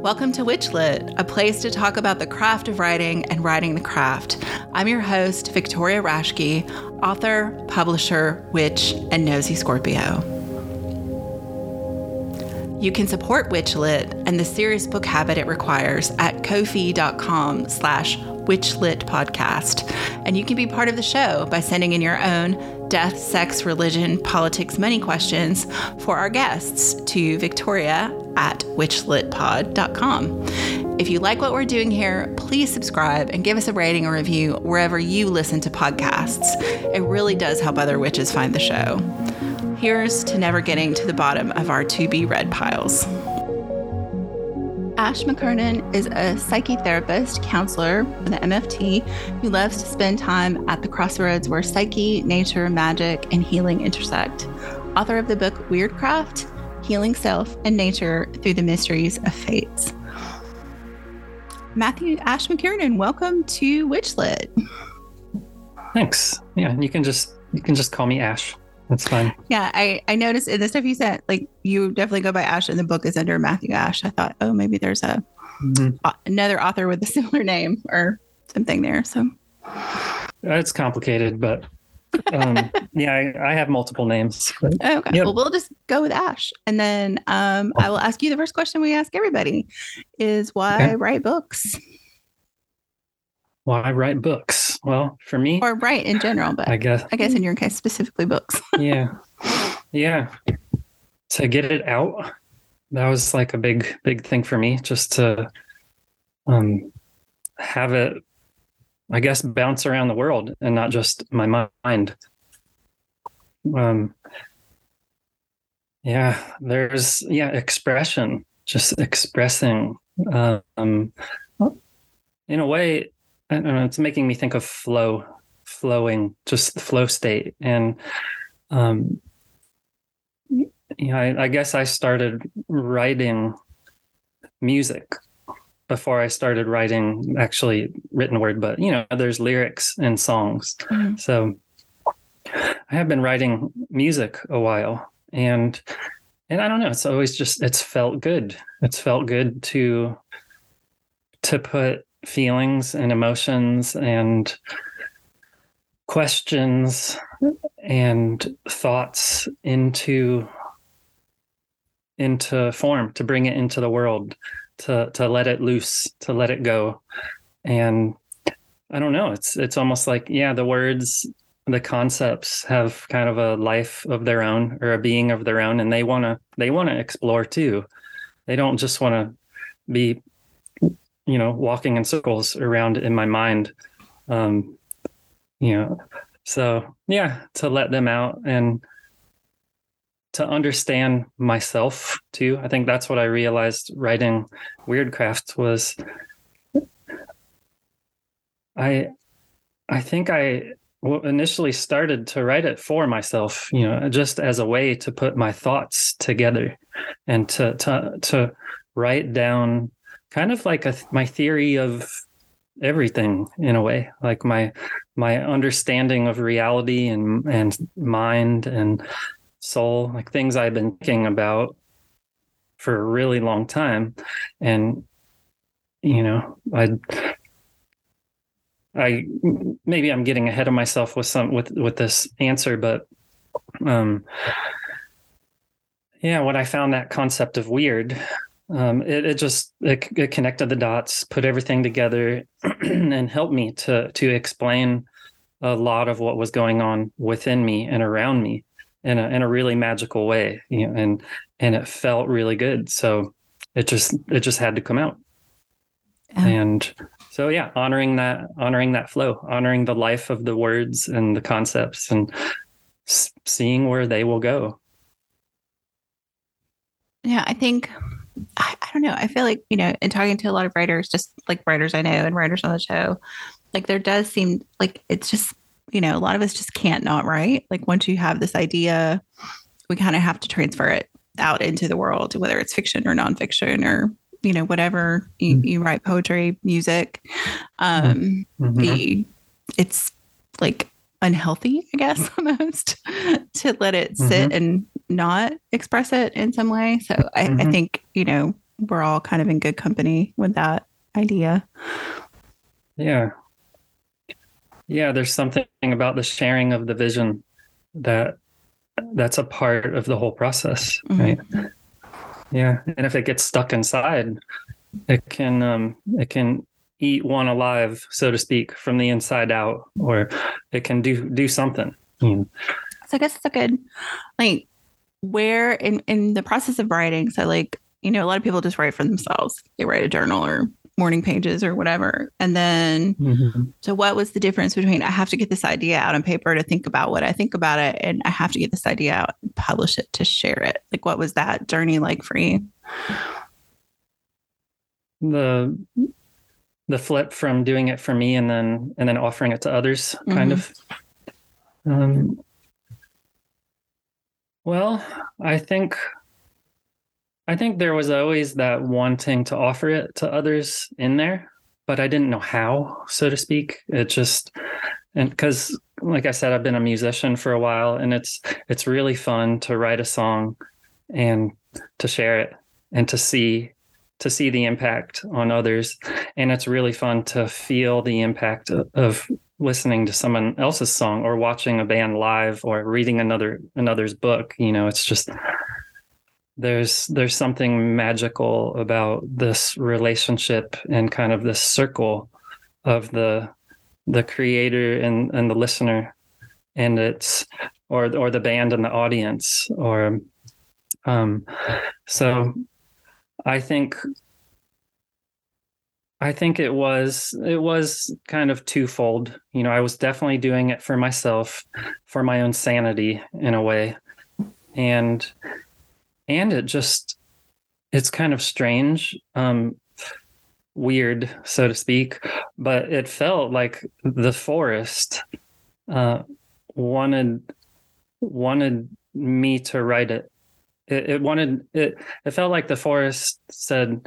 Welcome to WitchLit, a place to talk about the craft of writing and writing the craft. I'm your host, Victoria Rashke, author, publisher, witch, and nosy Scorpio. You can support WitchLit and the serious book habit it requires at ko-fi.com/witchlitpodcast. And you can be part of the show by sending in your own death, sex, religion, politics, money questions for our guests to Victoria@witchlitpod.com. If you like what we're doing here, please subscribe and give us a rating or review wherever you listen to podcasts. It really does help other witches find the show. Here's to never getting to the bottom of our to-be-read piles. Ash McKernan is a psychotherapist, counselor with the MFT, who loves to spend time at the crossroads where psyche, nature, magic, and healing intersect. Author of the book Wyrdcraft, Healing Self and Nature Through the Mysteries of Fates. Matthew Ash McKernan, welcome to WitchLit. Thanks. Yeah, you can just call me Ash. That's fine. Yeah, I noticed in the stuff you said, like, you definitely go by Ash, and the book is under Matthew Ash. I thought, oh, maybe there's another author with a similar name or something there. So it's complicated, but. Yeah, I have multiple names. But, okay, yeah. Well, we'll just go with Ash, and then I will ask you the first question we ask everybody: is why write books? Why write books? Well, for me, or write in general, but I guess in your case specifically books. yeah, to get it out. That was like a big thing for me, just to have it. I guess bounce around the world and not just my mind. Expression, just expressing. In a way, I don't know, it's making me think of flowing, just the flow state. And I guess I started writing music before I started writing actually written word, but there's lyrics and songs. Mm-hmm. So I have been writing music a while, and I don't know, it's always just, it's felt good. It's felt good to put feelings and emotions and questions and thoughts into form, to bring it into the world. To let it loose, to let it go. And I don't know, it's almost like, the words, the concepts have kind of a life of their own or a being of their own, and they want to explore too. They don't just want to be walking in circles around in my mind. So yeah, to let them out and to understand myself too. I think that's what I realized writing Wyrdcraft was. I think I initially started to write it for myself, just as a way to put my thoughts together and to write down kind of like my theory of everything, in a way, like my understanding of reality and mind and soul, like things I've been thinking about for a really long time. And I maybe I'm getting ahead of myself with this answer, but when I found that concept of weird, it connected the dots, put everything together, and helped me to explain a lot of what was going on within me and around me in a really magical way, and it felt really good. So it just had to come out. And so, honoring that flow, honoring the life of the words and the concepts, and seeing where they will go. Yeah. I think, I don't know. I feel like, in talking to a lot of writers, just like writers I know and writers on the show, like there does seem like it's just, a lot of us just can't not write. Like once you have this idea, we kind of have to transfer it out into the world, whether it's fiction or nonfiction or, whatever. You write poetry, music. Mm-hmm. It's like unhealthy, I guess, almost to let it sit and not express it in some way. So I think, we're all kind of in good company with that idea. Yeah. Yeah, there's something about the sharing of the vision that's a part of the whole process, right? Yeah, and if it gets stuck inside, it can eat one alive, so to speak, from the inside out, or it can do something. Mm. So I guess it's a good, like, where in the process of writing, so like, you know, a lot of people just write for themselves. They write a journal or morning pages or whatever. And then, so what was the difference between, I have to get this idea out on paper to think about what I think about it, and I have to get this idea out and publish it to share it? Like, what was that journey like for you? The flip from doing it for me and then offering it to others, kind of. Well, I think there was always that wanting to offer it to others in there, but I didn't know how, so to speak. It just, and because, like I said, I've been a musician for a while, and it's really fun to write a song and to share it and to see the impact on others. And it's really fun to feel the impact of listening to someone else's song or watching a band live or reading another's book. You know, it's just, there's something magical about this relationship and kind of this circle of the creator and the listener, and it's or the band and the audience, or so I think it was kind of twofold. You know, I was definitely doing it for myself, for my own sanity in a way, and it's kind of strange, weird, so to speak, but it felt like the forest wanted me to write it. It felt like the forest said,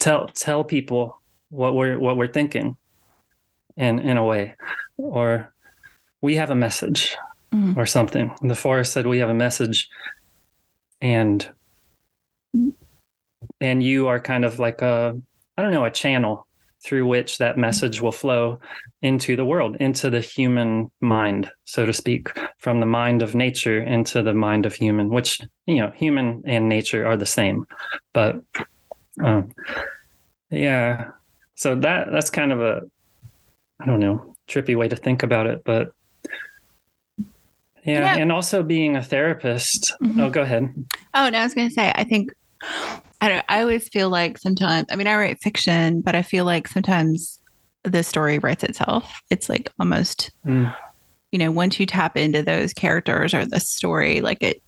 tell people what we're thinking, in a way, or we have a message, or something. And the forest said, we have a message. And you are kind of like a channel through which that message will flow into the world, into the human mind, so to speak, from the mind of nature into the mind of human, which, you know, human and nature are the same. But yeah, so that's kind of a, I don't know, trippy way to think about it, but yeah. And also being a therapist. Oh, go ahead. Oh, no, I was going to say, I think, I always feel like sometimes, I mean, I write fiction, but I feel like sometimes the story writes itself. It's like almost, you know, once you tap into those characters or the story, like it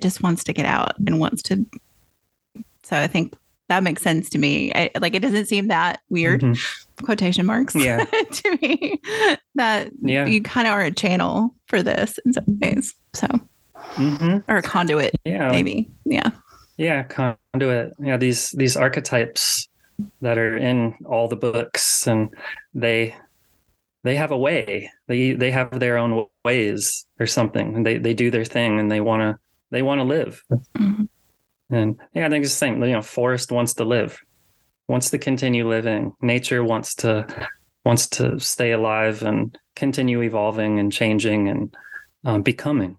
just wants to get out and wants to. So I think that makes sense to me. It doesn't seem that weird, quotation marks, to me, that you kind of are a channel for this in some ways. So, or a conduit, maybe. Yeah. Yeah, conduit. Yeah, these archetypes that are in all the books, and they have a way. They have their own ways or something, and they do their thing, and they wanna live. And yeah, I think it's the same. You know, forest wants to live, wants to continue living. Nature wants to stay alive and continue evolving and changing and becoming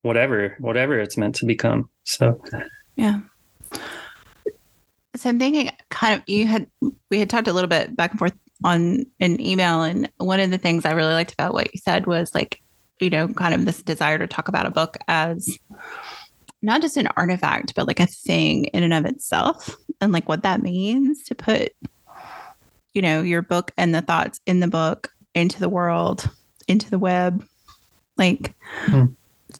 whatever it's meant to become. So. Yeah. So I'm thinking kind of, we had talked a little bit back and forth on an email. And one of the things I really liked about what you said was, like, you know, kind of this desire to talk about a book as not just an artifact, but like a thing in and of itself, and like what that means to put, you know, your book and the thoughts in the book into the world, into the web, like,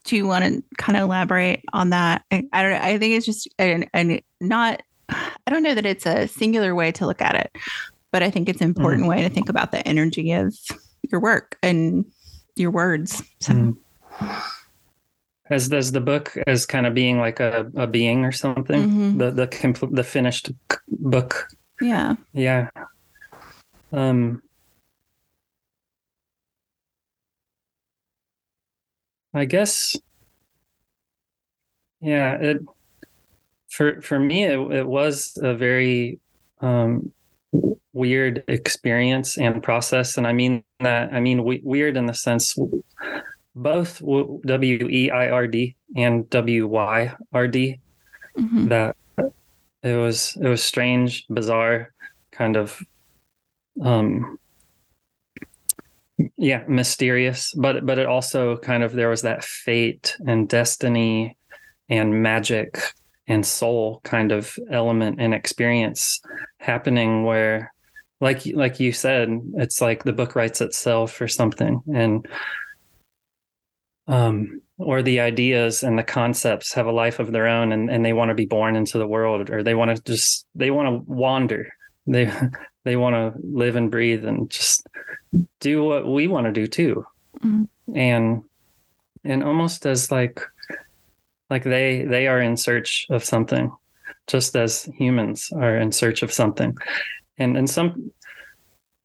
do you want to kind of elaborate on that? I don't know. I think it's just I don't know that it's a singular way to look at it, but I think it's an important way to think about the energy of your work and your words. So. As does the book, as kind of being like a being or something, the finished book. Yeah. Yeah. I guess, yeah, it for me, it was a very weird experience and process. And I mean that, I mean weird in the sense both W-E-I-R-D and W-Y-R-D, mm-hmm. that it was strange, bizarre, kind of mysterious, but it also kind of, there was that fate and destiny and magic and soul kind of element and experience happening where, like you said, it's like the book writes itself or something, and or the ideas and the concepts have a life of their own, and they want to be born into the world, or they want to wander. They want to live and breathe and just do what we want to do too. Mm-hmm. And almost as like they are in search of something, just as humans are in search of something.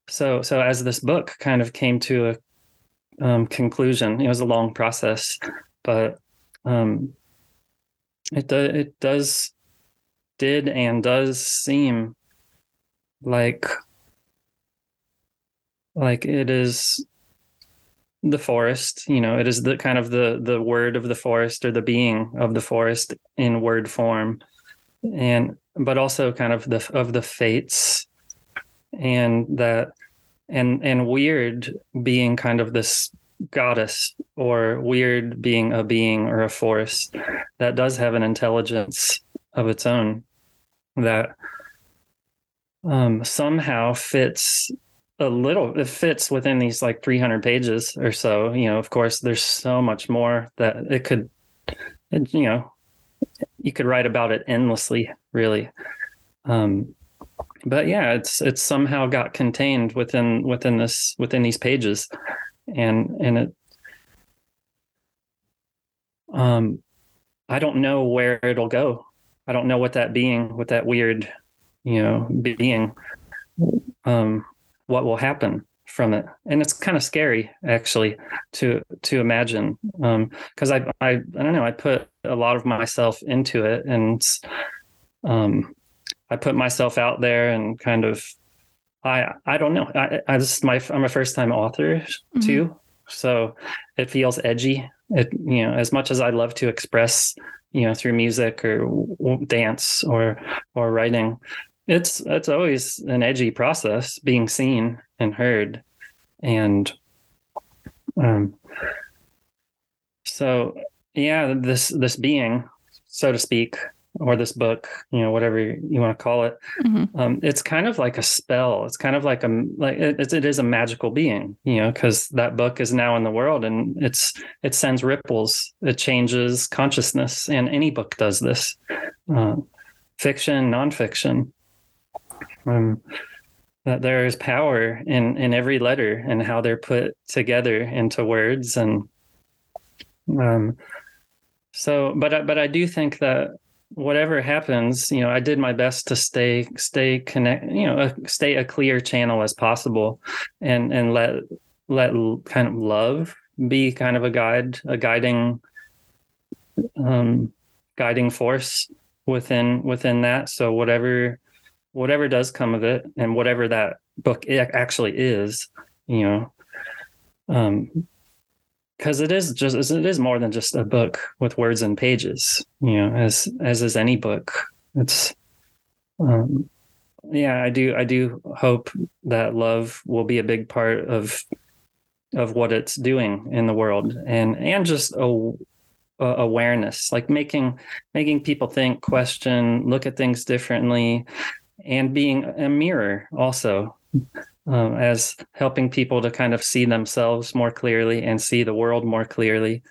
So as this book kind of came to a conclusion, it was a long process, but it does seem like it is the forest, you know, it is the kind of the word of the forest, or the being of the forest in word form, but also kind of the fates, and Wyrd being kind of this goddess, or Wyrd being a being or a force that does have an intelligence of its own that somehow fits it fits within these like 300 pages or so. You know, of course, there's so much more that you could write about it endlessly, really. But yeah, it's somehow got contained within these pages, and it. I don't know where it'll go. I don't know what that being, with that Wyrd, you know, being, what will happen from it. And it's kind of scary, actually, to imagine, because I don't know, I put a lot of myself into it, and I put myself out there, and kind of, I don't know, I'm a first time author, mm-hmm. too, so it feels edgy. It, you know, as much as I love to express, you know, through music or dance or writing, it's always an edgy process, being seen and heard, and so yeah, this being, so to speak, or this book, you know, whatever you want to call it, mm-hmm. It's kind of like a spell. It's kind of like it is a magical being, you know, because that book is now in the world, and it sends ripples. It changes consciousness, and any book does this, fiction, nonfiction. That there is power in every letter and how they're put together into words, and so. But I do think that, whatever happens, you know, I did my best to stay connect, you know, stay a clear channel as possible, and let kind of love be kind of a guiding force within that. So whatever does come of it, and whatever that book actually is, you know, because it is more than just a book with words and pages, you know, as is any book. It's, I do hope that love will be a big part of what it's doing in the world, and just awareness, like making people think, question, look at things differently, and being a mirror also. As helping people to kind of see themselves more clearly and see the world more clearly,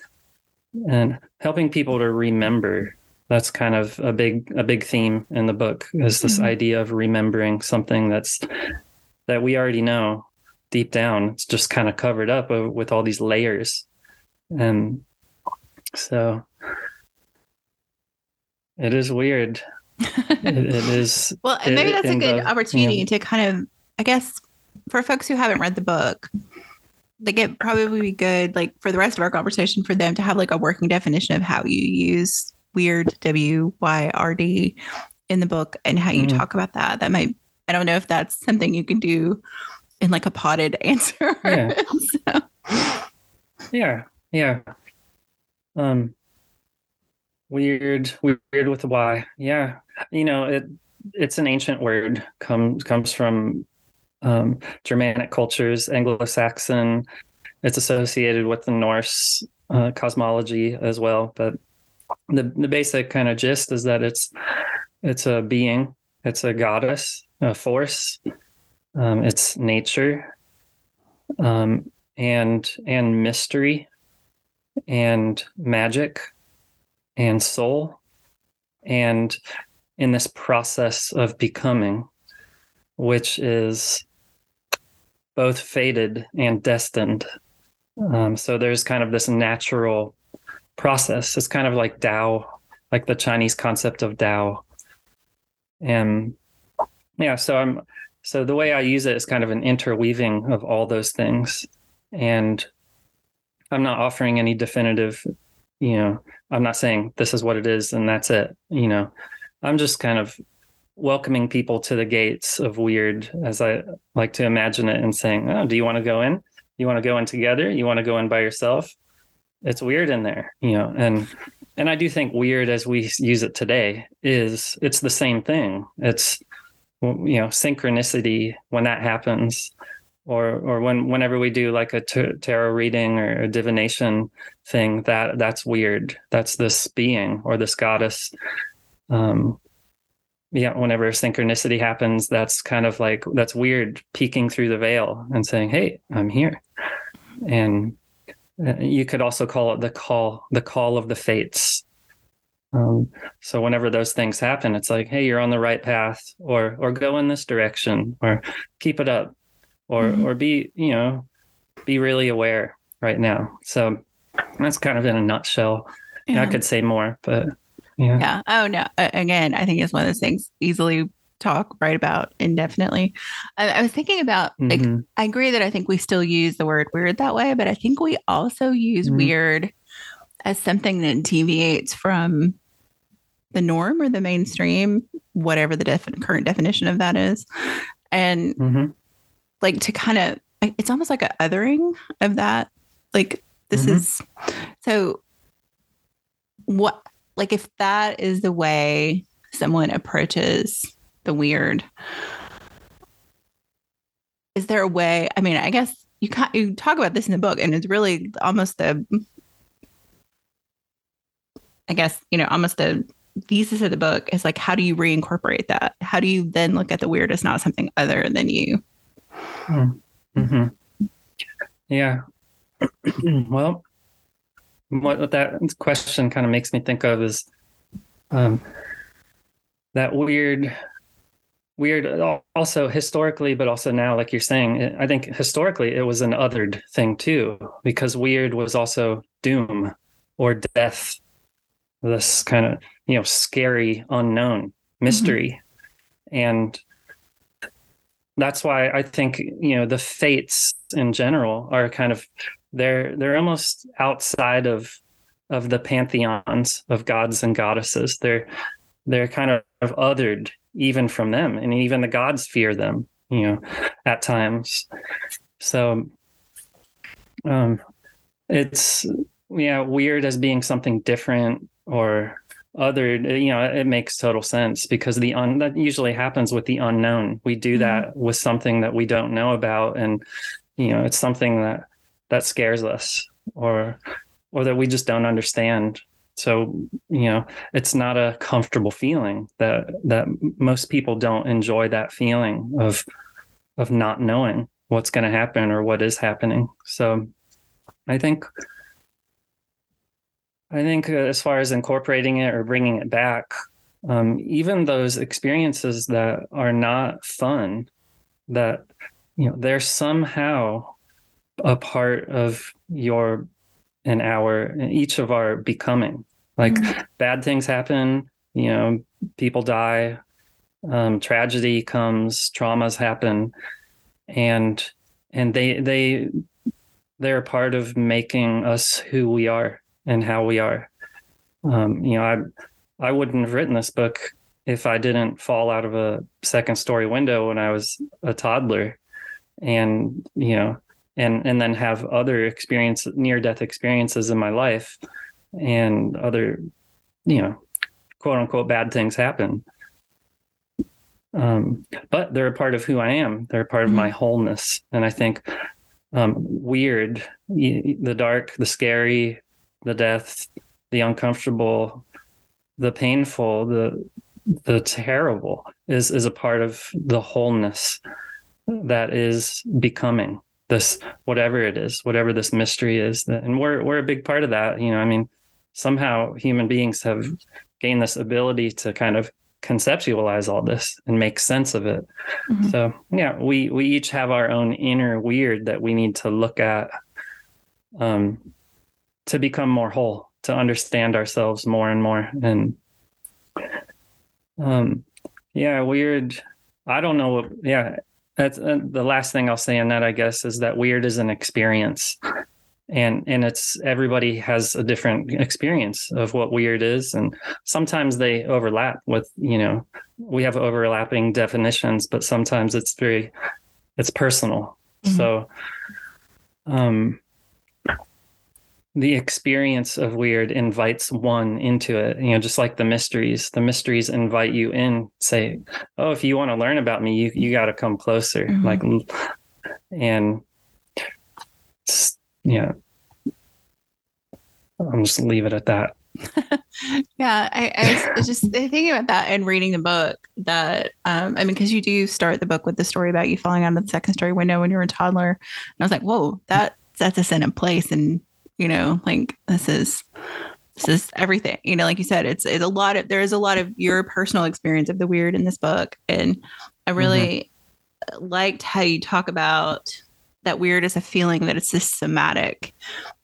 and helping people to remember. That's kind of a big theme in the book, is this mm-hmm. idea of remembering something that we already know deep down. It's just kind of covered up with all these layers. And so it is Wyrd. it is. Well, and maybe that's a good opportunity, you know, to kind of, I guess, for folks who haven't read the book, like, it probably would be good, like, for the rest of our conversation, for them to have like a working definition of how you use Wyrd, W-Y-R-D, in the book and how you talk about that. That might, I don't know if that's something you can do in like a potted answer. Yeah. Yeah. Wyrd with a Y. Yeah. You know, it's an ancient word, comes from Germanic cultures, Anglo-Saxon. It's associated with the Norse cosmology as well. But the basic kind of gist is that it's a being, it's a goddess, a force, it's nature, and mystery, and magic, and soul, and in this process of becoming, which is both fated and destined. So there's kind of this natural process. It's kind of like Tao, like the Chinese concept of Tao. And yeah, so the way I use it is kind of an interweaving of all those things. And I'm not offering any definitive, you know, I'm not saying this is what it is and that's it. You know, I'm just kind of welcoming people to the gates of Wyrd, as I like to imagine it, and saying, oh, do you want to go in? You want to go in together? You want to go in by yourself? It's Wyrd in there, you know, and I do think Wyrd as we use it today is, it's the same thing. It's, you know, synchronicity when that happens, or whenever we do like a tarot reading or a divination thing, that's Wyrd. That's this being or this goddess. Yeah, whenever synchronicity happens, that's kind of like, that's Wyrd peeking through the veil and saying, hey, I'm here. And you could also call it the call of the fates. So whenever those things happen, it's like, hey, you're on the right path, or go in this direction, or keep it up, or be really aware right now. So that's kind of in a nutshell. Yeah. I could say more, but... Yeah. Oh, no. Again, I think it's one of those things easily talk right about indefinitely. I was thinking about, like, I agree that I think we still use the word Wyrd that way, but I think we also use Wyrd as something that deviates from the norm or the mainstream, whatever the current definition of that is. And like to kind of, it's almost like an othering of that. Like this is, so what, like if that is the way someone approaches the Wyrd, is there a way? I mean, I guess you talk about this in the book, and it's really almost the thesis of the book is like, how do you reincorporate that? How do you then look at the Wyrd as not something other than you? Yeah. Well, what that question kind of makes me think of is that Wyrd also historically, but also now, like you're saying, I think historically it was an othered thing too, because Wyrd was also doom or death, this kind of, you know, scary unknown mystery. And that's why I think, you know, the fates in general are kind of, They're almost outside of the pantheons of gods and goddesses. They're kind of othered even from them, and even the gods fear them, you know, at times. So, it's Wyrd as being something different or othered. You know, it makes total sense because that usually happens with the unknown. We do that with something that we don't know about, and you know, it's something that scares us or that we just don't understand. So, you know, it's not a comfortable feeling that most people don't enjoy, that feeling of not knowing what's going to happen or what is happening. So I think as far as incorporating it or bringing it back, even those experiences that are not fun, that, you know, they're somehow a part of each of our becoming. Like bad things happen, you know, people die, tragedy comes, traumas happen, and they're a part of making us who we are and how we are. I wouldn't have written this book if I didn't fall out of a second story window when I was a toddler, and, you know, and then have other experiences, near death experiences in my life, and other, you know, quote unquote, bad things happen. But they're a part of who I am. They're a part of my wholeness. And I think Wyrd, the dark, the scary, the death, the uncomfortable, the painful, the terrible is a part of the wholeness that is becoming this, whatever it is, whatever this mystery is. And we're a big part of that. You know, I mean, somehow human beings have gained this ability to kind of conceptualize all this and make sense of it. Mm-hmm. So yeah, we each have our own inner Wyrd that we need to look at to become more whole, to understand ourselves more and more. And Wyrd, I don't know what, that's the last thing I'll say on that, I guess, is that Wyrd is an experience, and it's, everybody has a different experience of what Wyrd is. And sometimes they overlap with, you know, we have overlapping definitions, but sometimes it's personal. Mm-hmm. So, the experience of Wyrd invites one into it, you know, just like the mysteries invite you in, say, oh, if you want to learn about me, you got to come closer. Mm-hmm. Like, and yeah, I'm just leave it at that. Yeah. I was just thinking about that and reading the book that, I mean, cause you do start the book with the story about you falling out of the second story window when you were a toddler. And I was like, whoa, that sets us in a place. And, you know, like this is everything, you know, like you said, it's a lot of, there is a lot of your personal experience of the Wyrd in this book. And I really liked how you talk about that Wyrd as a feeling, that it's this somatic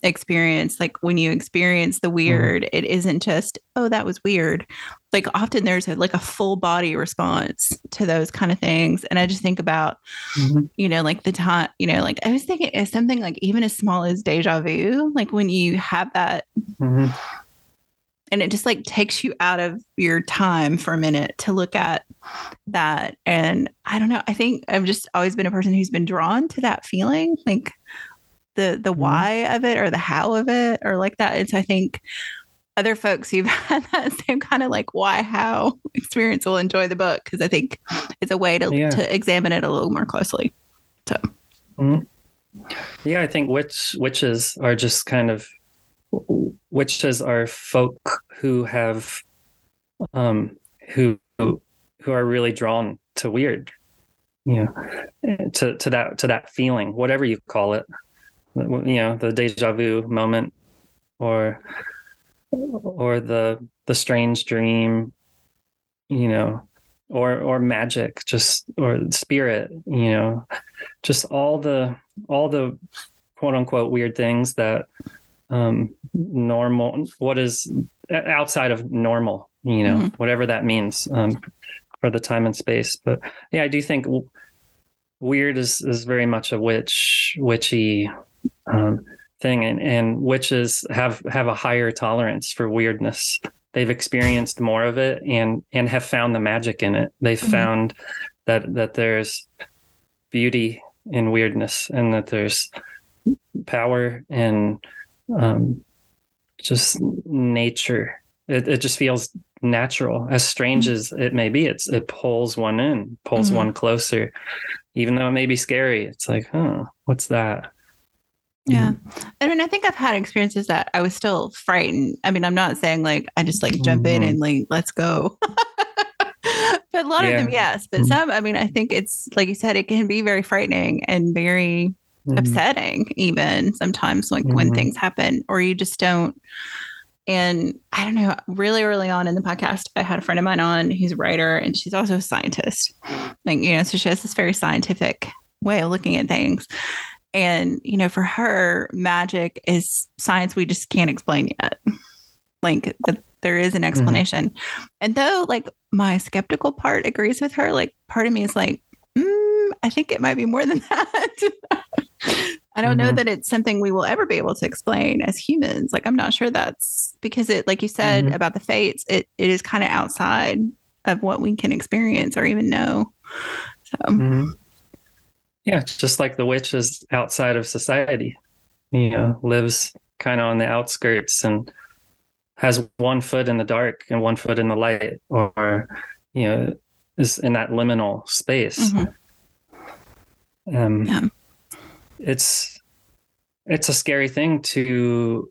experience. Like when you experience the Wyrd, it isn't just, oh, that was Wyrd. Like often there's a full body response to those kind of things. And I just think about, you know, like the time, you know, like I was thinking it's something like even as small as deja vu, like when you have that and it just like takes you out of your time for a minute to look at that. And I don't know, I think I've just always been a person who's been drawn to that feeling, like the why of it or the how of it or like that. And so I think other folks who've had that same kind of like why, how experience will enjoy the book, because I think it's a way to examine it a little more closely. So, yeah, I think witches are just kind of, witches are folk who have who are really drawn to Wyrd, you know, to that feeling, whatever you call it, you know, the deja vu moment or the strange dream, you know, or magic, just, or spirit, you know, just all the quote unquote Wyrd things that normal, what is outside of normal, you know, whatever that means for the time and space. But yeah, I do think Wyrd is very much a witchy thing, and witches have a higher tolerance for weirdness. They've experienced more of it and have found the magic in it. They've found that there's beauty in weirdness, and that there's power and just nature. It just feels natural, as strange as it may be. It pulls one in, pulls one closer, even though it may be scary. It's like, oh, what's that? Yeah. I mean, I think I've had experiences that I was still frightened. I mean, I'm not saying like, I just like jump in and like, let's go. But a lot of them, yes. But some, I mean, I think it's like you said, it can be very frightening and very upsetting even sometimes, like when things happen or you just don't. And I don't know, really early on in the podcast, I had a friend of mine on who's a writer, and she's also a scientist, like, you know, so she has this very scientific way of looking at things. And, you know, for her, magic is science we just can't explain yet. Like there is an explanation. And though like my skeptical part agrees with her, like part of me is like, I think it might be more than that. I don't know that it's something we will ever be able to explain as humans. Like, I'm not sure that's because it, like you said about the fates, it is kind of outside of what we can experience or even know. So, yeah, just like the witch is outside of society, you know, lives kind of on the outskirts and has one foot in the dark and one foot in the light, or, you know, is in that liminal space. It's a scary thing to,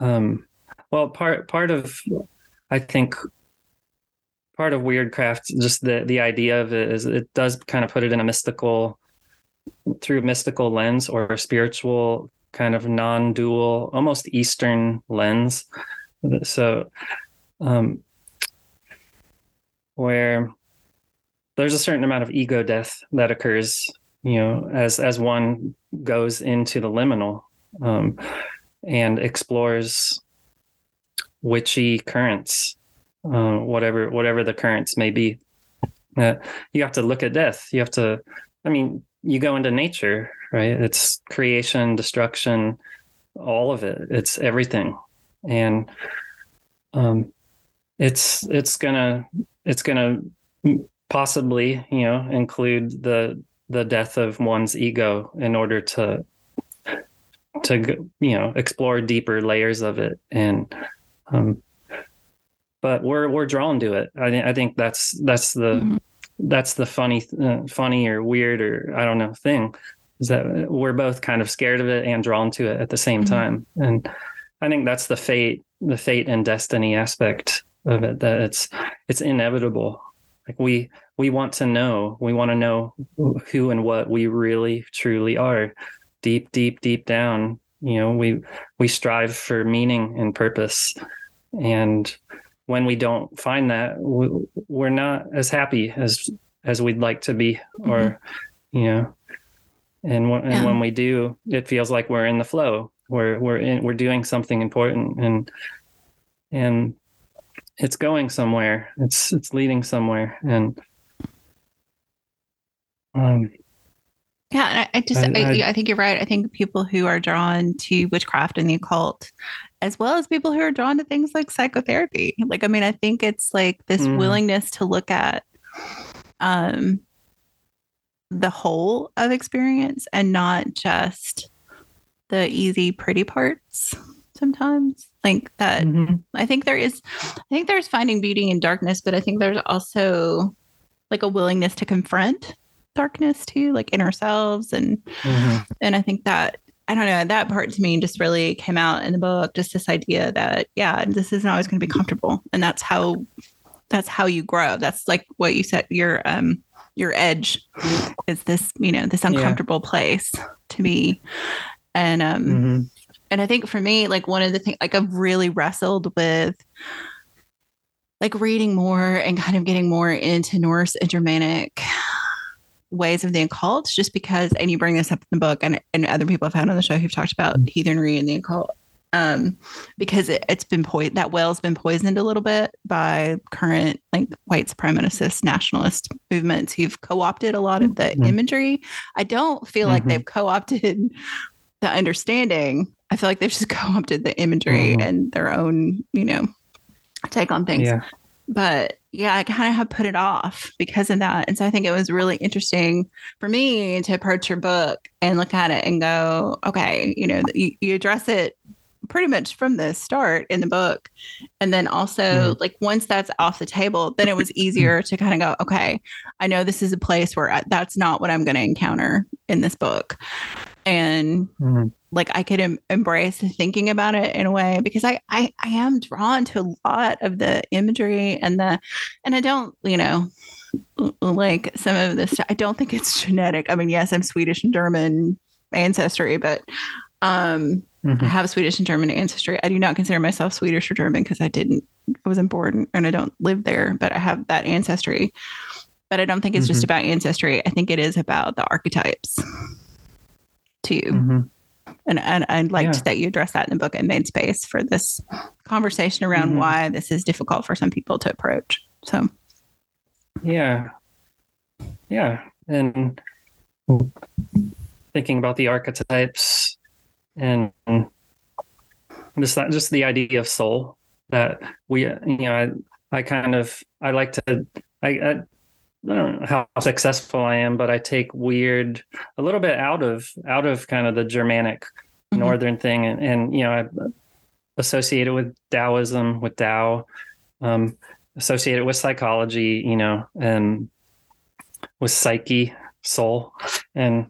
well, part of, I think, part of Wyrdcraft, just the idea of it is it does kind of put it in a mystical, through mystical lens or a spiritual kind of non-dual, almost Eastern lens. So, where there's a certain amount of ego death that occurs, you know, as one goes into the liminal, and explores witchy currents, whatever the currents may be. You have to look at death. You have to, I mean, you go into nature, right? It's creation, destruction, all of it. It's everything. And, it's gonna possibly, you know, include the death of one's ego in order to, you know, explore deeper layers of it. And, but we're drawn to it. I think that's the funny or weird or I don't know thing, is that we're both kind of scared of it and drawn to it at the same time. And I think that's the fate and destiny aspect of it, that it's inevitable. Like we want to know. We want to know who and what we really, truly are. Deep, deep, deep down, you know, we strive for meaning and purpose. And when we don't find that, we're not as happy as we'd like to be, or, you know, and when we do, it feels like we're in the flow. We're doing something important, and it's going somewhere. It's leading somewhere, and yeah. And I think you're right. I think people who are drawn to witchcraft and the occult, as well as people who are drawn to things like psychotherapy. Like, I mean, I think it's like this willingness to look at the whole of experience and not just the easy, pretty parts. Sometimes, like that. I think there's finding beauty in darkness, but I think there's also like a willingness to confront darkness too, like in ourselves, and I think that, I don't know, that part to me just really came out in the book, just this idea that, yeah, this isn't always going to be comfortable. And that's how you grow. That's like what you said, your edge is this, you know, this uncomfortable place to be. And, and I think for me, like one of the things, like I've really wrestled with like reading more and kind of getting more into Norse and Germanic ways of the occult, just because, and you bring this up in the book, and other people I've had on the show who've talked about heathenry and the occult, because it's been that well's been poisoned a little bit by current like white supremacist nationalist movements who've co-opted a lot of the imagery. I don't feel like they've co-opted the understanding. I feel like they've just co-opted the imagery and their own, you know, take on things. Yeah. But yeah, I kind of have put it off because of that. And so I think it was really interesting for me to approach your book and look at it and go, okay, you know, you address it pretty much from the start in the book. And then also like once that's off the table, then it was easier to kind of go, okay, I know this is a place where that's not what I'm going to encounter in this book. And like I could embrace thinking about it in a way, because I am drawn to a lot of the imagery and I don't, you know, like some of this, I don't think it's genetic. I mean, yes, I'm Swedish and German ancestry, but I have Swedish and German ancestry. I do not consider myself Swedish or German because I wasn't born and I don't live there, but I have that ancestry. But I don't think it's just about ancestry. I think it is about the archetypes too. And I'd like that you address that in the book and made space for this conversation around why this is difficult for some people to approach. So, yeah. And thinking about the archetypes and just the idea of soul that we, I don't know how successful I am, but I take Wyrd a little bit out of kind of the Germanic Northern thing. And, I associate it with Taoism, with Tao, associate it with psychology, and with psyche, soul. And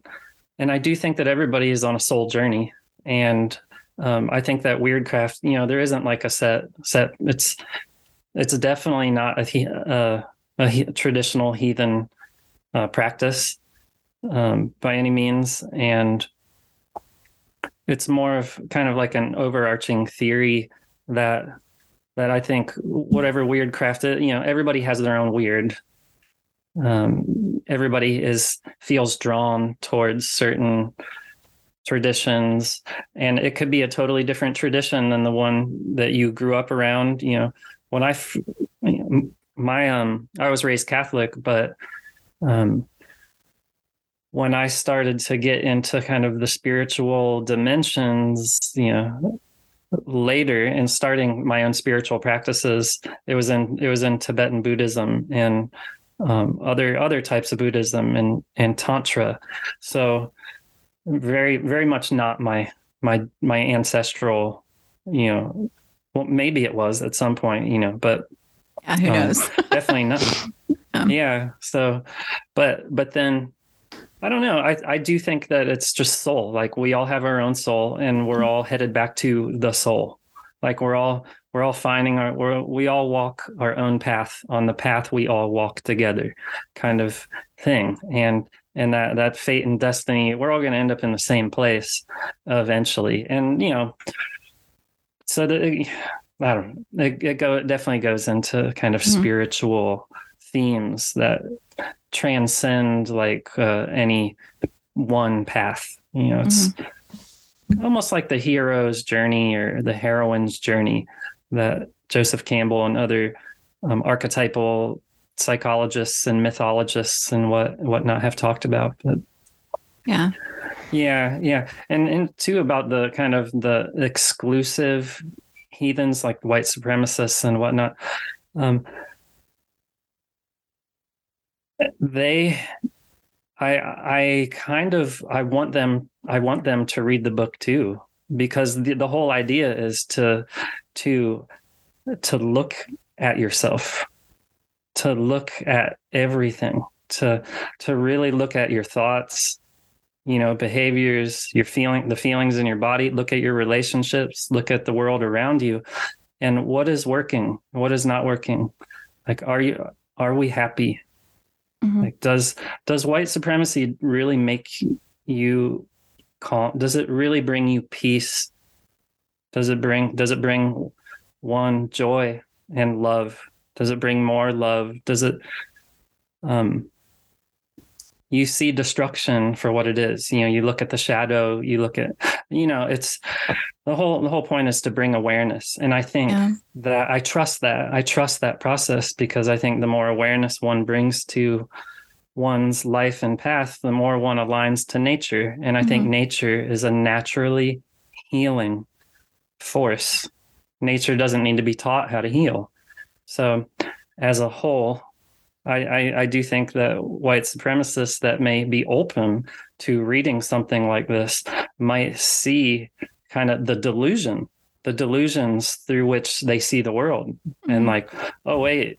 I do think that everybody is on a soul journey. And I think that Wyrdcraft, there isn't like a set. It's definitely not a traditional heathen practice by any means. And it's more of kind of like an overarching theory that I think whatever Wyrdcraft is, everybody has their own Wyrd. Everybody feels drawn towards certain traditions, and it could be a totally different tradition than the one that you grew up around. When I was raised Catholic, but when I started to get into kind of the spiritual dimensions, later and starting my own spiritual practices, it was in Tibetan Buddhism and other types of Buddhism and Tantra. So very, very much not my ancestral, well, maybe it was at some point, but yeah, who knows? Definitely not. Yeah. So, but then I don't know. I do think that it's just soul. Like we all have our own soul, and we're all headed back to the soul. Like we're all finding we all walk our own path on the path we all walk together, kind of thing. And that fate and destiny, we're all going to end up in the same place eventually. And so that. I don't know. It definitely goes into kind of spiritual themes that transcend like any one path. It's almost like the hero's journey or the heroine's journey that Joseph Campbell and other archetypal psychologists and mythologists and whatnot have talked about. But, yeah, and too about the kind of the exclusive heathens like white supremacists and whatnot, I want them to read the book too, because the whole idea is to look at yourself, to look at everything, to really look at your thoughts, behaviors, the feelings in your body, look at your relationships, look at the world around you, and what is working, what is not working. Like, are we happy? Like, does white supremacy really make you calm? Does it really bring you peace? Does it bring one joy and love? Does it bring more love? Does it, you see destruction for what it is. You look at the shadow, you look at, it's the whole point is to bring awareness. And I think that I trust that process, because I think the more awareness one brings to one's life and path, the more one aligns to nature. And I think nature is a naturally healing force. Nature doesn't need to be taught how to heal. So as a whole, I do think that white supremacists that may be open to reading something like this might see kind of the delusions through which they see the world. And like, my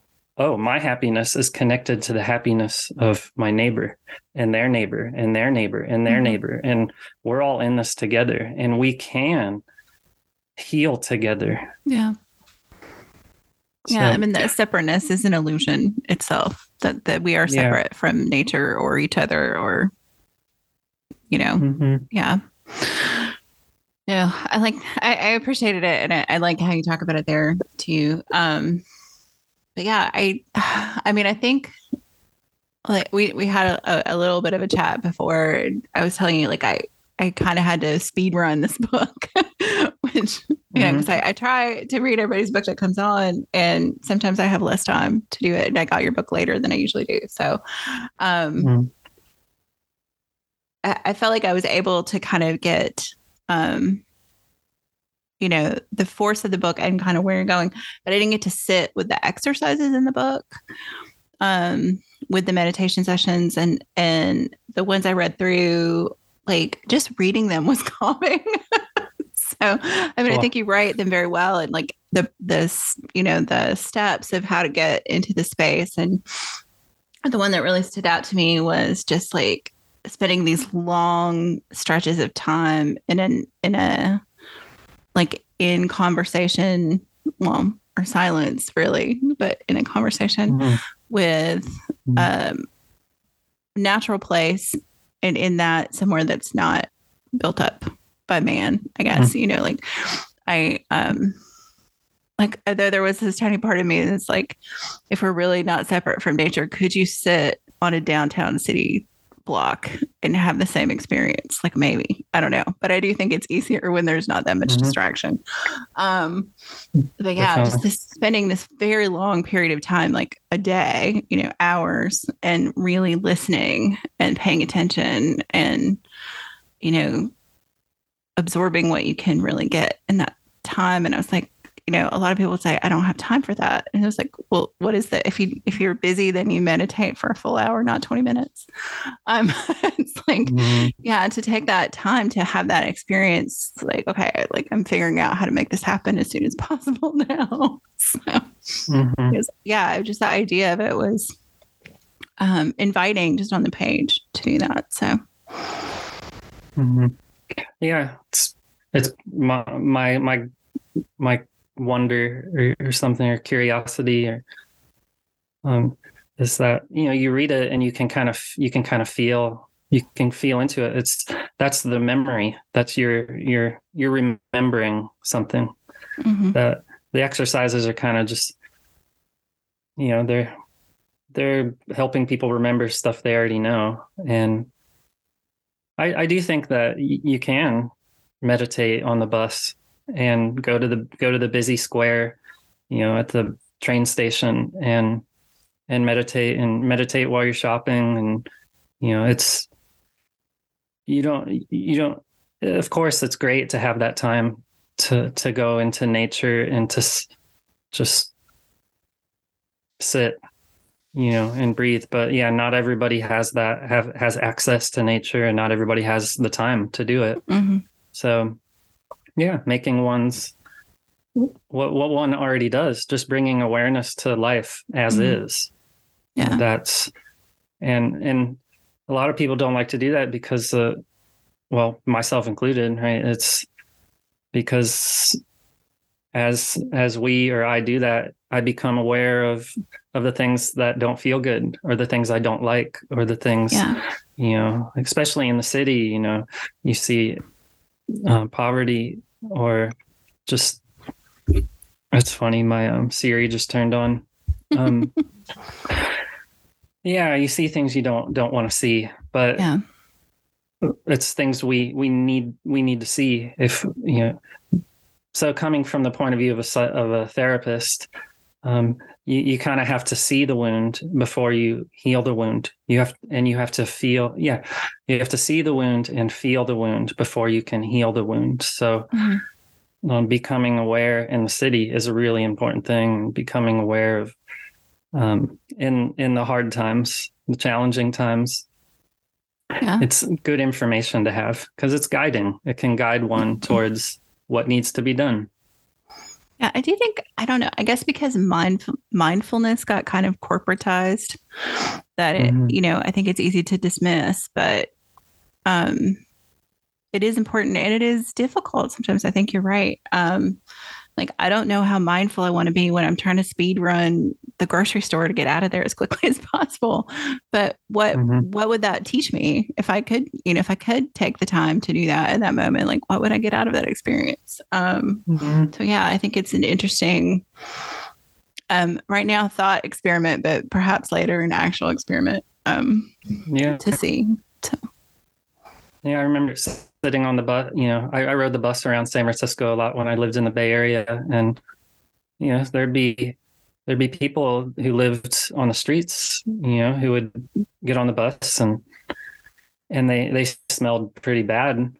happiness is connected to the happiness of my neighbor and their neighbor and their neighbor and their neighbor. And we're all in this together, and we can heal together. Yeah. Yeah, that separateness is an illusion itself, that we are separate from nature or each other or, Yeah, I appreciated it, and I like how you talk about it there too. But yeah, I think like we had a little bit of a chat before. I was telling you, like, I kind of had to speed run this book, which, because I try to read everybody's book that comes on, and sometimes I have less time to do it. And I got your book later than I usually do. So I felt like I was able to kind of get, you know, the force of the book and kind of where you're going, but I didn't get to sit with the exercises in the book, with the meditation sessions, and the ones I read through, like just reading them was calming. So, I mean, cool. I think you write them very well, and like the steps of how to get into the space. And the one that really stood out to me was just like spending these long stretches of time in a like in conversation, well, or silence really, but in a conversation with natural place, and in that somewhere that's not built up by man, I guess, you know, like I, like, although there was this tiny part of me that's like, if we're really not separate from nature, could you sit on a downtown city block and have the same experience? Like, maybe, I don't know, but I do think it's easier when there's not that much distraction. But yeah, just this, spending this very long period of time, like a day, you know, hours, and really listening and paying attention and, you know, absorbing what you can really get in that time. And I was like, you know, a lot of people would say, I don't have time for that. And it was like, well, what is that? If you're busy, then you meditate for a full hour, not 20 minutes. It's like, yeah, to take that time to have that experience, like, okay, like I'm figuring out how to make this happen as soon as possible now. So it was, yeah, just the idea of it was inviting just on the page to do that. So. Yeah. It's my wonder or something, or curiosity, or is that, you know, you read it and you can kind of feel, you can feel into it. That's the memory. That's you're remembering something. That the exercises are kind of just, you know, they're helping people remember stuff they already know. And I do think that you can meditate on the bus and go to the busy square, you know, at the train station, and meditate while you're shopping. And, you know, it's, you don't, of course it's great to have that time to go into nature and to just sit, you know, and breathe. But yeah, not everybody has access to nature, and not everybody has the time to do it. So yeah, making one's, what one already does, just bringing awareness to life as is. Yeah. That's, and a lot of people don't like to do that because, well, myself included, right? It's because as we, or I do that, I become aware of the things that don't feel good, or the things I don't like, or the things, you know, especially in the city, you know, you see poverty. Or just, it's funny, my Siri just turned on. Yeah, you see things you don't want to see, but yeah, it's things we need to see. If, you know, so coming from the point of view of a therapist, you kind of have to see the wound before you heal the wound. You have to see the wound and feel the wound before you can heal the wound. So becoming aware in the city is a really important thing. Becoming aware of in the hard times, the challenging times. Yeah. It's good information to have because it's guiding. It can guide one towards what needs to be done. Yeah, I do think, I don't know, I guess because mindfulness got kind of corporatized, that it, you know, I think it's easy to dismiss, but it is important, and it is difficult sometimes. I think you're right. Like, I don't know how mindful I want to be when I'm trying to speed run the grocery store to get out of there as quickly as possible. But what would that teach me if I could, you know, if I could take the time to do that in that moment? Like, what would I get out of that experience? So yeah, I think it's an interesting, right now, thought experiment, but perhaps later an actual experiment to see. So. Yeah, I remember sitting on the bus, you know, I rode the bus around San Francisco a lot when I lived in the Bay Area, and, you know, there'd be people who lived on the streets, you know, who would get on the bus and and they smelled pretty bad.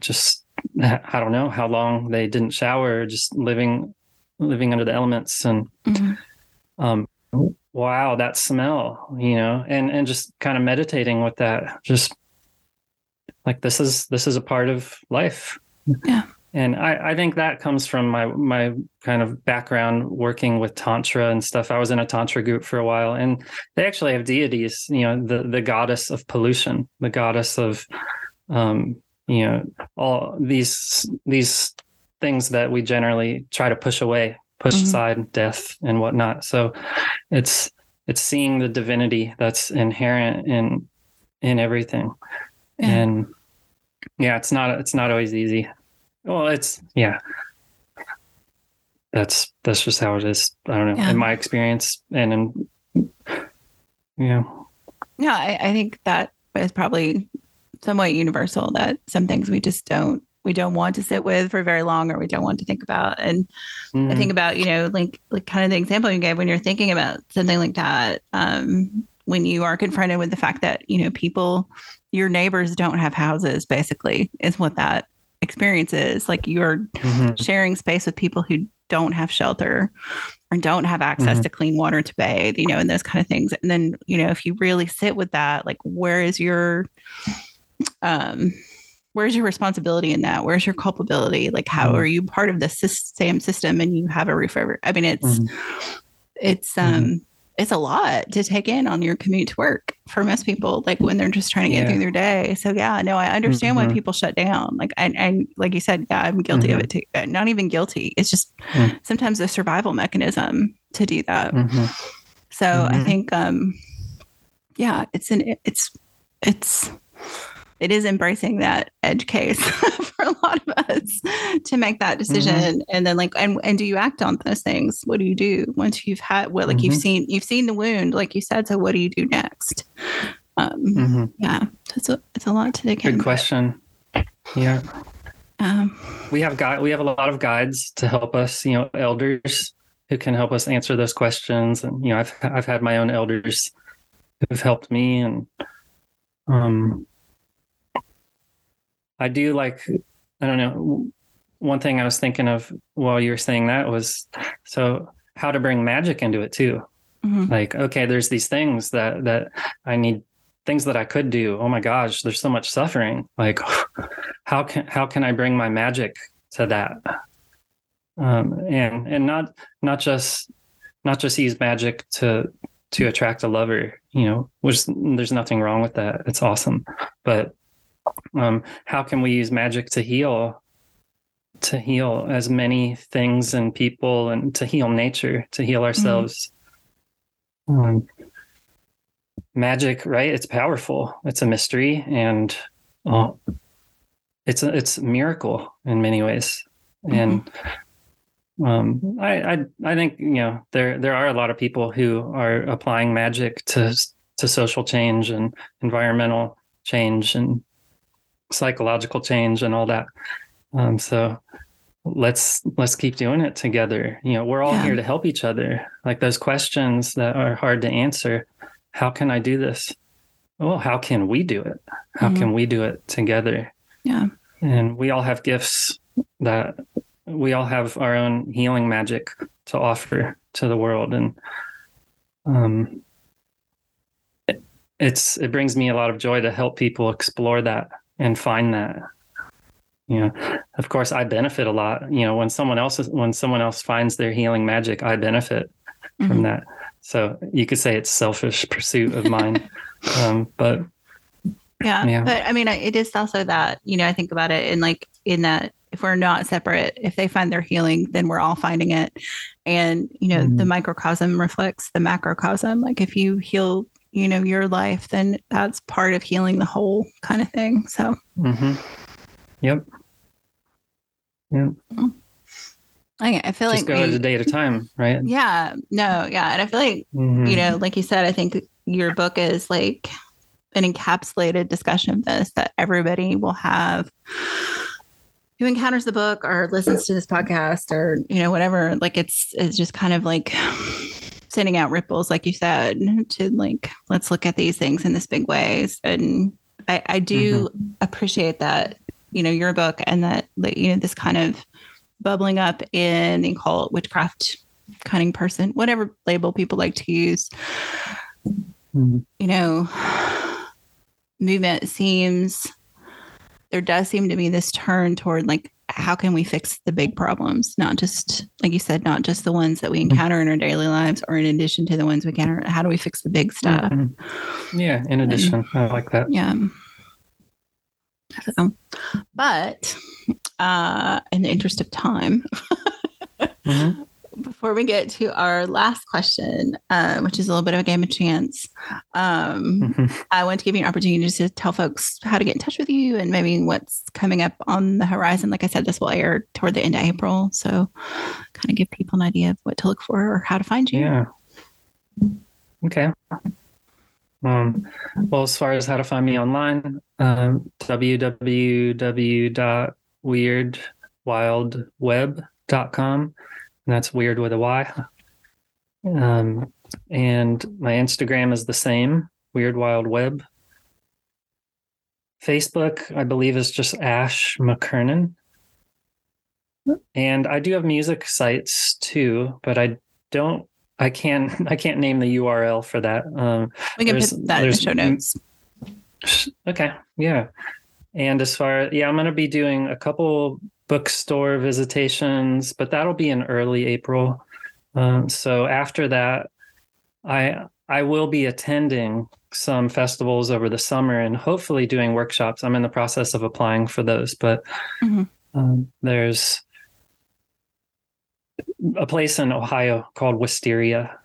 Just I don't know how long they didn't shower, just living under the elements, and mm-hmm. Wow, that smell, and just kind of meditating with that, just like this is a part of life. Yeah. And I think that comes from my kind of background working with Tantra and stuff. I was in a Tantra group for a while, and they actually have deities, the goddess of pollution, the goddess of, all these things that we generally try to push away, push mm-hmm. aside, death and whatnot. So it's seeing the divinity that's inherent in everything. Yeah. And yeah, it's not always easy. Well, that's just how it is. I don't know. Yeah. In my experience and in, Yeah, I think that is probably somewhat universal, that some things we don't want to sit with for very long, or we don't want to think about. And mm-hmm. I think about, like kind of the example you gave when you're thinking about something like that, when you are confronted with the fact that, your neighbors don't have houses, basically, is what that experiences, like you're mm-hmm. sharing space with people who don't have shelter or don't have access mm-hmm. to clean water to bathe, and those kind of things. And then, if you really sit with that, like, where's your responsibility in that? Where's your culpability? Like, how mm-hmm. are you part of the same system and you have a roof over? I mean, it's a lot to take in on your commute to work for most people, like when they're just trying to get through their day. So yeah, no, I understand mm-hmm. why people shut down. Like, and like you said, yeah, I'm guilty mm-hmm. of it too. Not even guilty. It's just sometimes a survival mechanism to do that. Mm-hmm. So mm-hmm. I think, it is embracing that edge case for a lot of us to make that decision. Mm-hmm. And then and do you act on those things? What do you do once you've had, mm-hmm. you've seen the wound, like you said, so what do you do next? Mm-hmm. Yeah, it's a lot to take in. Good question. Yeah. We have a lot of guides to help us, elders who can help us answer those questions. And, I've had my own elders who've helped me, and, I do I don't know. One thing I was thinking of while you were saying that was, so how to bring magic into it too. Mm-hmm. Like, okay, there's these things that I need, things that I could do. Oh my gosh, there's so much suffering. Like, how can I bring my magic to that? And not just use magic to attract a lover, which there's nothing wrong with that. It's awesome. But how can we use magic to heal as many things and people, and to heal nature, to heal ourselves? Mm-hmm. Magic, right? It's powerful. It's a mystery, and it's a miracle in many ways. Mm-hmm. And I think there are a lot of people who are applying magic to social change and environmental change and psychological change and all that. So let's keep doing it together. We're all here to help each other. Like, those questions that are hard to answer. How can I do this? Well, how can we do it? How mm-hmm. can we do it together? Yeah. And we all have gifts, that we all have our own healing magic to offer to the world. And it brings me a lot of joy to help people explore that and find that. Of course, I benefit a lot. When someone else finds their healing magic, I benefit mm-hmm. from that. So you could say it's selfish pursuit of mine. But yeah, but I mean, it is also that, I think about it in that if we're not separate, if they find their healing, then we're all finding it. And, mm-hmm. the microcosm reflects the macrocosm. Like, if you heal, your life, then that's part of healing the whole kind of thing. So, mm-hmm. Yep. I feel just like go a day at a time, right? Yeah, no. Yeah. And I feel like, mm-hmm. Like you said, I think your book is like an encapsulated discussion of this, that everybody will have who encounters the book or listens to this podcast or, whatever. Like, it's just kind of like sending out ripples, like you said, to like, let's look at these things in this big ways and I do appreciate that, you know, your book and that, you know, this kind of bubbling up in the occult, witchcraft, cunning person, whatever label people like to use, you know, movement seems, there does seem to be this turn toward like, how can we fix the big problems? Not just, like you said, not just the ones that we encounter in our daily lives or in addition to the ones we encounter. How do we fix the big stuff? Yeah, in addition. I like that. Yeah. So, but in the interest of time, before we get to our last question, which is a little bit of a game of chance, I want to give you an opportunity just to tell folks how to get in touch with you and maybe what's coming up on the horizon. Like I said, this will air toward the end of April. So kind of give people an idea of what to look for or how to find you. Yeah. Okay. Well, as far as how to find me online, www.wyrdwildweb.com. That's Wyrd with a Y. And my Instagram is the same, Wyrd Wild Web. Facebook, I believe, is just Ash McKernan. And I do have music sites too, but I can't name the URL for that. We can put that in the show notes. Okay. Yeah. And as far, I'm going to be doing a couple bookstore visitations, but that'll be in early April. So after that, I will be attending some festivals over the summer and hopefully doing workshops. I'm in the process of applying for those, but there's a place in Ohio called Wisteria,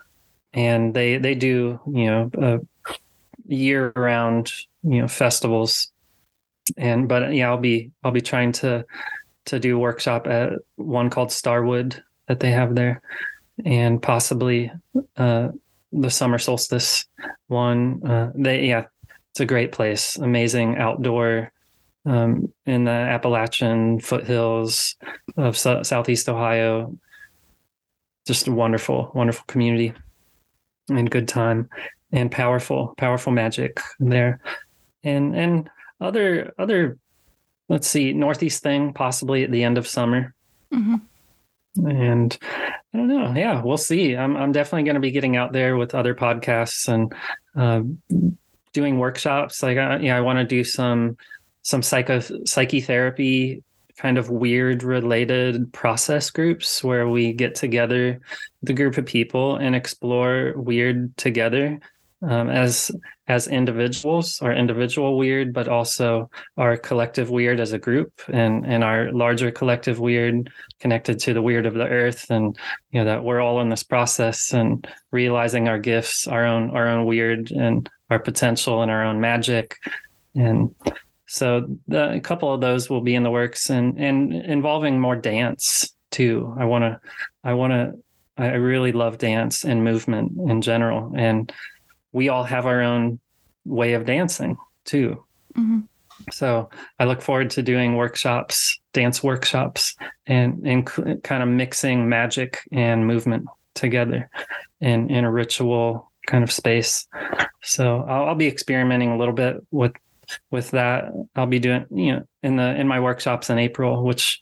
and they do, you know, year-round, you know, festivals. And but yeah, I'll be trying to do a workshop at one called Starwood that they have there, and possibly the summer solstice one. It's a great place, amazing outdoor in the Appalachian foothills of Southeast Ohio. Just a wonderful, wonderful community and good time and powerful magic there, and other. Let's see, Northeast thing, possibly at the end of summer. And I don't know. Yeah, we'll see. I'm definitely going to be getting out there with other podcasts and doing workshops. Like, I want to do some psychotherapy kind of weird related process groups where we get together, the group of people, and explore weird together. As individuals, our individual weird, but also our collective weird as a group, and our larger collective weird connected to the weird of the earth, and you know that we're all in this process and realizing our gifts, our own weird, and our potential, and our own magic. And so a couple of those will be in the works, and involving more dance too. I really love dance and movement in general, and we all have our own way of dancing too. So I look forward to doing workshops, dance workshops, and kind of mixing magic and movement together in a ritual kind of space. So I'll be experimenting a little bit with that. I'll be doing, you know, in my workshops in April, which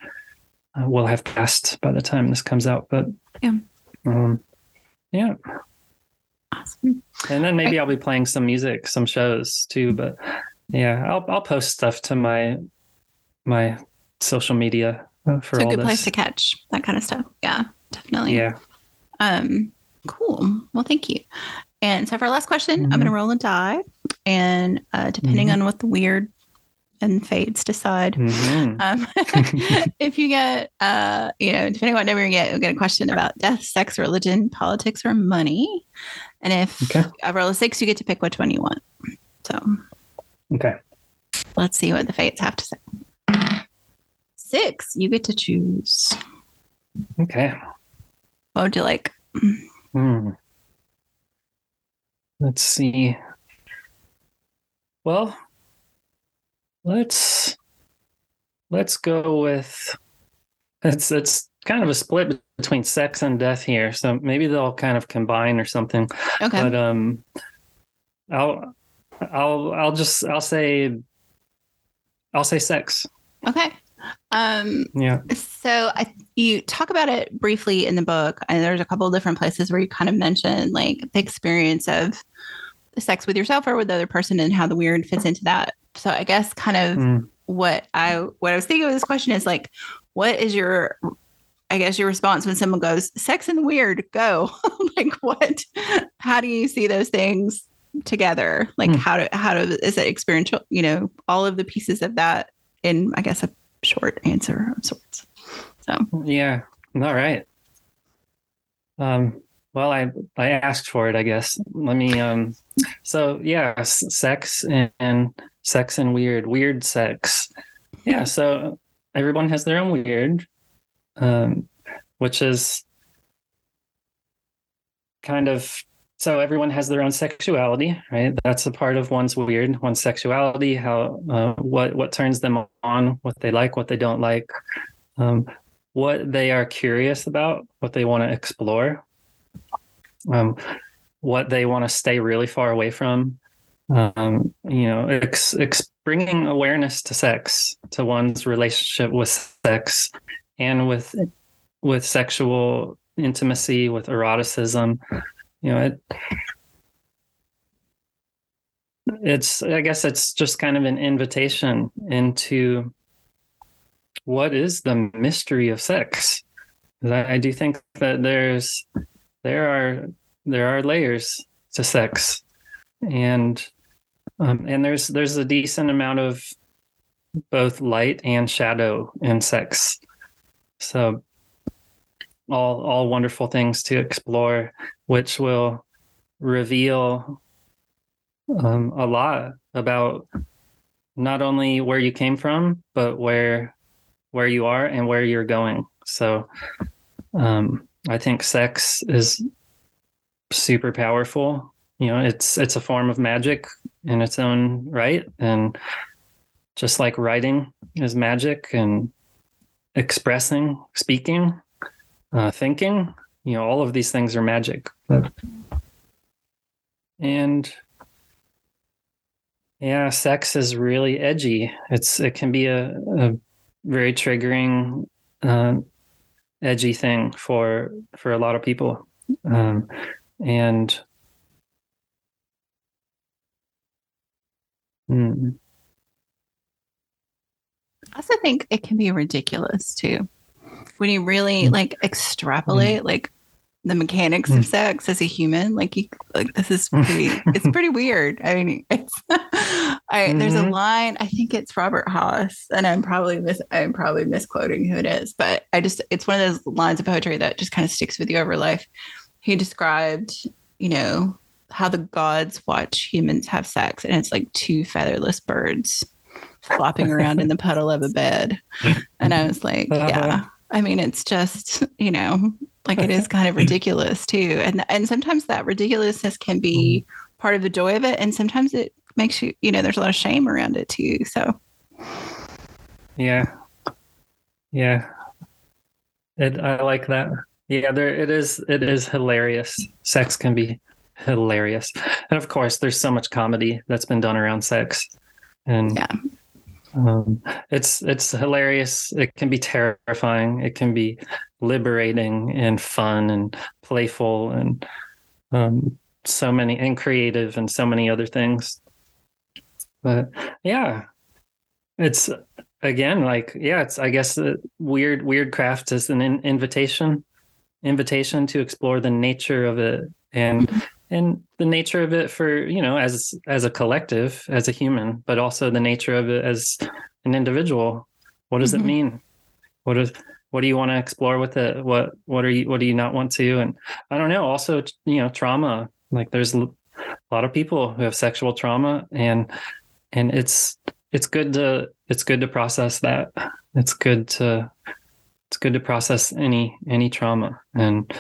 will have passed by the time this comes out, but yeah. Awesome. And then maybe I'll be playing some music, some shows too. But yeah, I'll post stuff to my social media for all this. It's a good place to catch that kind of stuff. Yeah, definitely. Yeah. Cool. Well, thank you. And so for our last question, I'm going to roll a die. And depending on what the weird and fates decide, if you get, you know, depending on what number you get, you'll get a question about death, sex, religion, politics, or money. And if I roll a 6, you get to pick which one you want. So, okay. Let's see what the fates have to say. 6, you get to choose. Okay. What would you like? Let's see. Well, let's go with, it's kind of a split between sex and death here, so maybe they'll kind of combine or something. Okay. But I'll say I'll say 6. Okay. Yeah. So you talk about it briefly in the book, and there's a couple of different places where you kind of mention like the experience of sex with yourself or with the other person and how the Wyrd fits into that. So I guess kind of what I was thinking of this question is like, what is your, I guess, your response when someone goes, sex and the Wyrd, go? Like, what, how do you see those things together? Like how do is it experiential, you know, all of the pieces of that in, I guess, a short answer of sorts. So yeah. All right. Well, I asked for it, I guess. Let me, so yeah, sex and Wyrd sex. Yeah. So everyone has their own Wyrd, which is kind of, so everyone has their own sexuality, right? That's a part of one's Wyrd, one's sexuality, how, what turns them on, what they like, what they don't like, what they are curious about, what they want to explore, what they want to stay really far away from, bringing awareness to sex, to one's relationship with sex and with sexual intimacy, with eroticism. You know, it's, I guess it's just kind of an invitation into what is the mystery of sex. I do think that there are layers to sex, and there's a decent amount of both light and shadow in sex. So all wonderful things to explore, which will reveal a lot about not only where you came from, but where you are and where you're going. So I think sex is super powerful. You know, it's a form of magic in its own right. And just like writing is magic, and expressing, speaking, thinking, you know, all of these things are magic. And yeah, sex is really edgy. It can be a very triggering, edgy thing for a lot of people. I also think it can be ridiculous too. When you really like extrapolate like the mechanics of sex as a human, this is pretty weird. I mean, there's a line, I think it's Robert Hollis, and I'm probably misquoting who it is, but it's one of those lines of poetry that just kind of sticks with you over life. He described, you know, how the gods watch humans have sex, and it's like two featherless birds flopping around in the puddle of a bed. And I was like, yeah, I mean, it's just, you know, like it is kind of ridiculous too. And sometimes that ridiculousness can be part of the joy of it. And sometimes it makes you, you know, there's a lot of shame around it too. So. Yeah. Yeah. I like that. Yeah, it is hilarious. Sex can be hilarious. And of course there's so much comedy that's been done around sex, and yeah. It's hilarious. It can be terrifying. It can be liberating and fun and playful and creative and so many other things. But yeah, it's again like, yeah, it's, I guess, Wyrdcraft is an invitation to explore the nature of it and the nature of it for, you know, as a collective, as a human, but also the nature of it as an individual. What does it mean? What do you want to explore with it? What do you not want to? And I don't know, also, you know, trauma, like there's a lot of people who have sexual trauma, and it's good to process that. It's good to process any trauma, and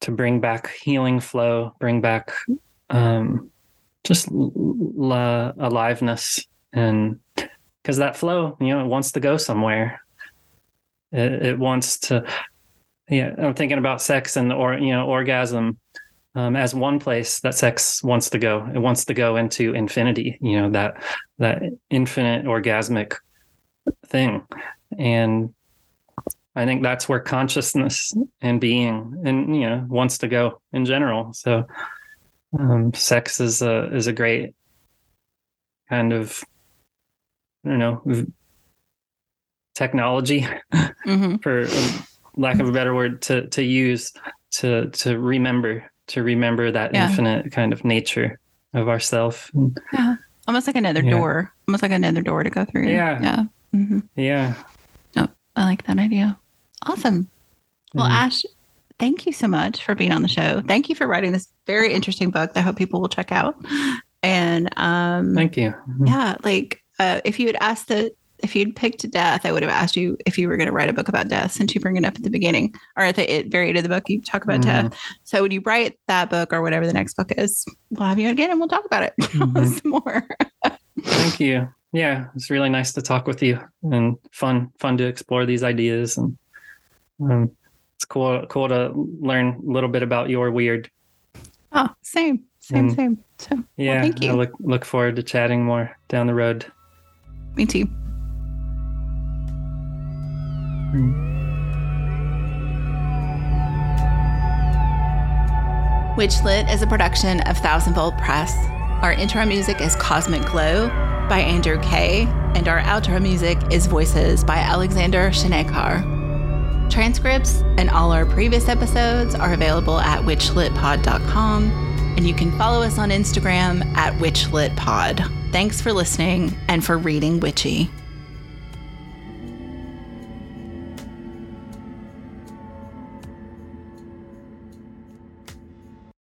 to bring back healing flow, bring back just aliveness. And because that flow, you know, it wants to go somewhere. It wants to, yeah, I'm thinking about sex and, or, you know, orgasm. as one place that sex wants to go. It wants to go into infinity, you know, that infinite orgasmic thing. And I think that's where consciousness and being and, you know, wants to go in general. So sex is a great kind of, I don't know, technology mm-hmm. for lack of a better word to use to remember that infinite kind of nature of ourself. Yeah. Almost like another door. Almost like another door to go through. Yeah. Yeah. Mm-hmm. Yeah. Oh, I like that idea. Awesome. Well, mm-hmm. Ash, thank you so much for being on the show. Thank you for writing this very interesting book that I hope people will check out. And thank you. Mm-hmm. Yeah, like if you'd picked death, I would have asked you if you were going to write a book about death, since you bring it up at the beginning or at the very end of the book, you talk about mm-hmm. death. So would you write that book or whatever the next book is? We'll have you again and we'll talk about it mm-hmm. some more. Thank you. Yeah. It's really nice to talk with you and fun to explore these ideas. And it's cool to learn a little bit about your Wyrd. Oh, same. So yeah, well, thank you. I look forward to chatting more down the road. Me too. WitchLit is a production of 1000 Volt Press. Our intro music is Cosmic Glow by Andrew Kay, and our outro music is Voices by Alexander Shanekar. Transcripts and all our previous episodes are available at witchlitpod.com, and you can follow us on Instagram at witchlitpod. Thanks for listening and for reading witchy.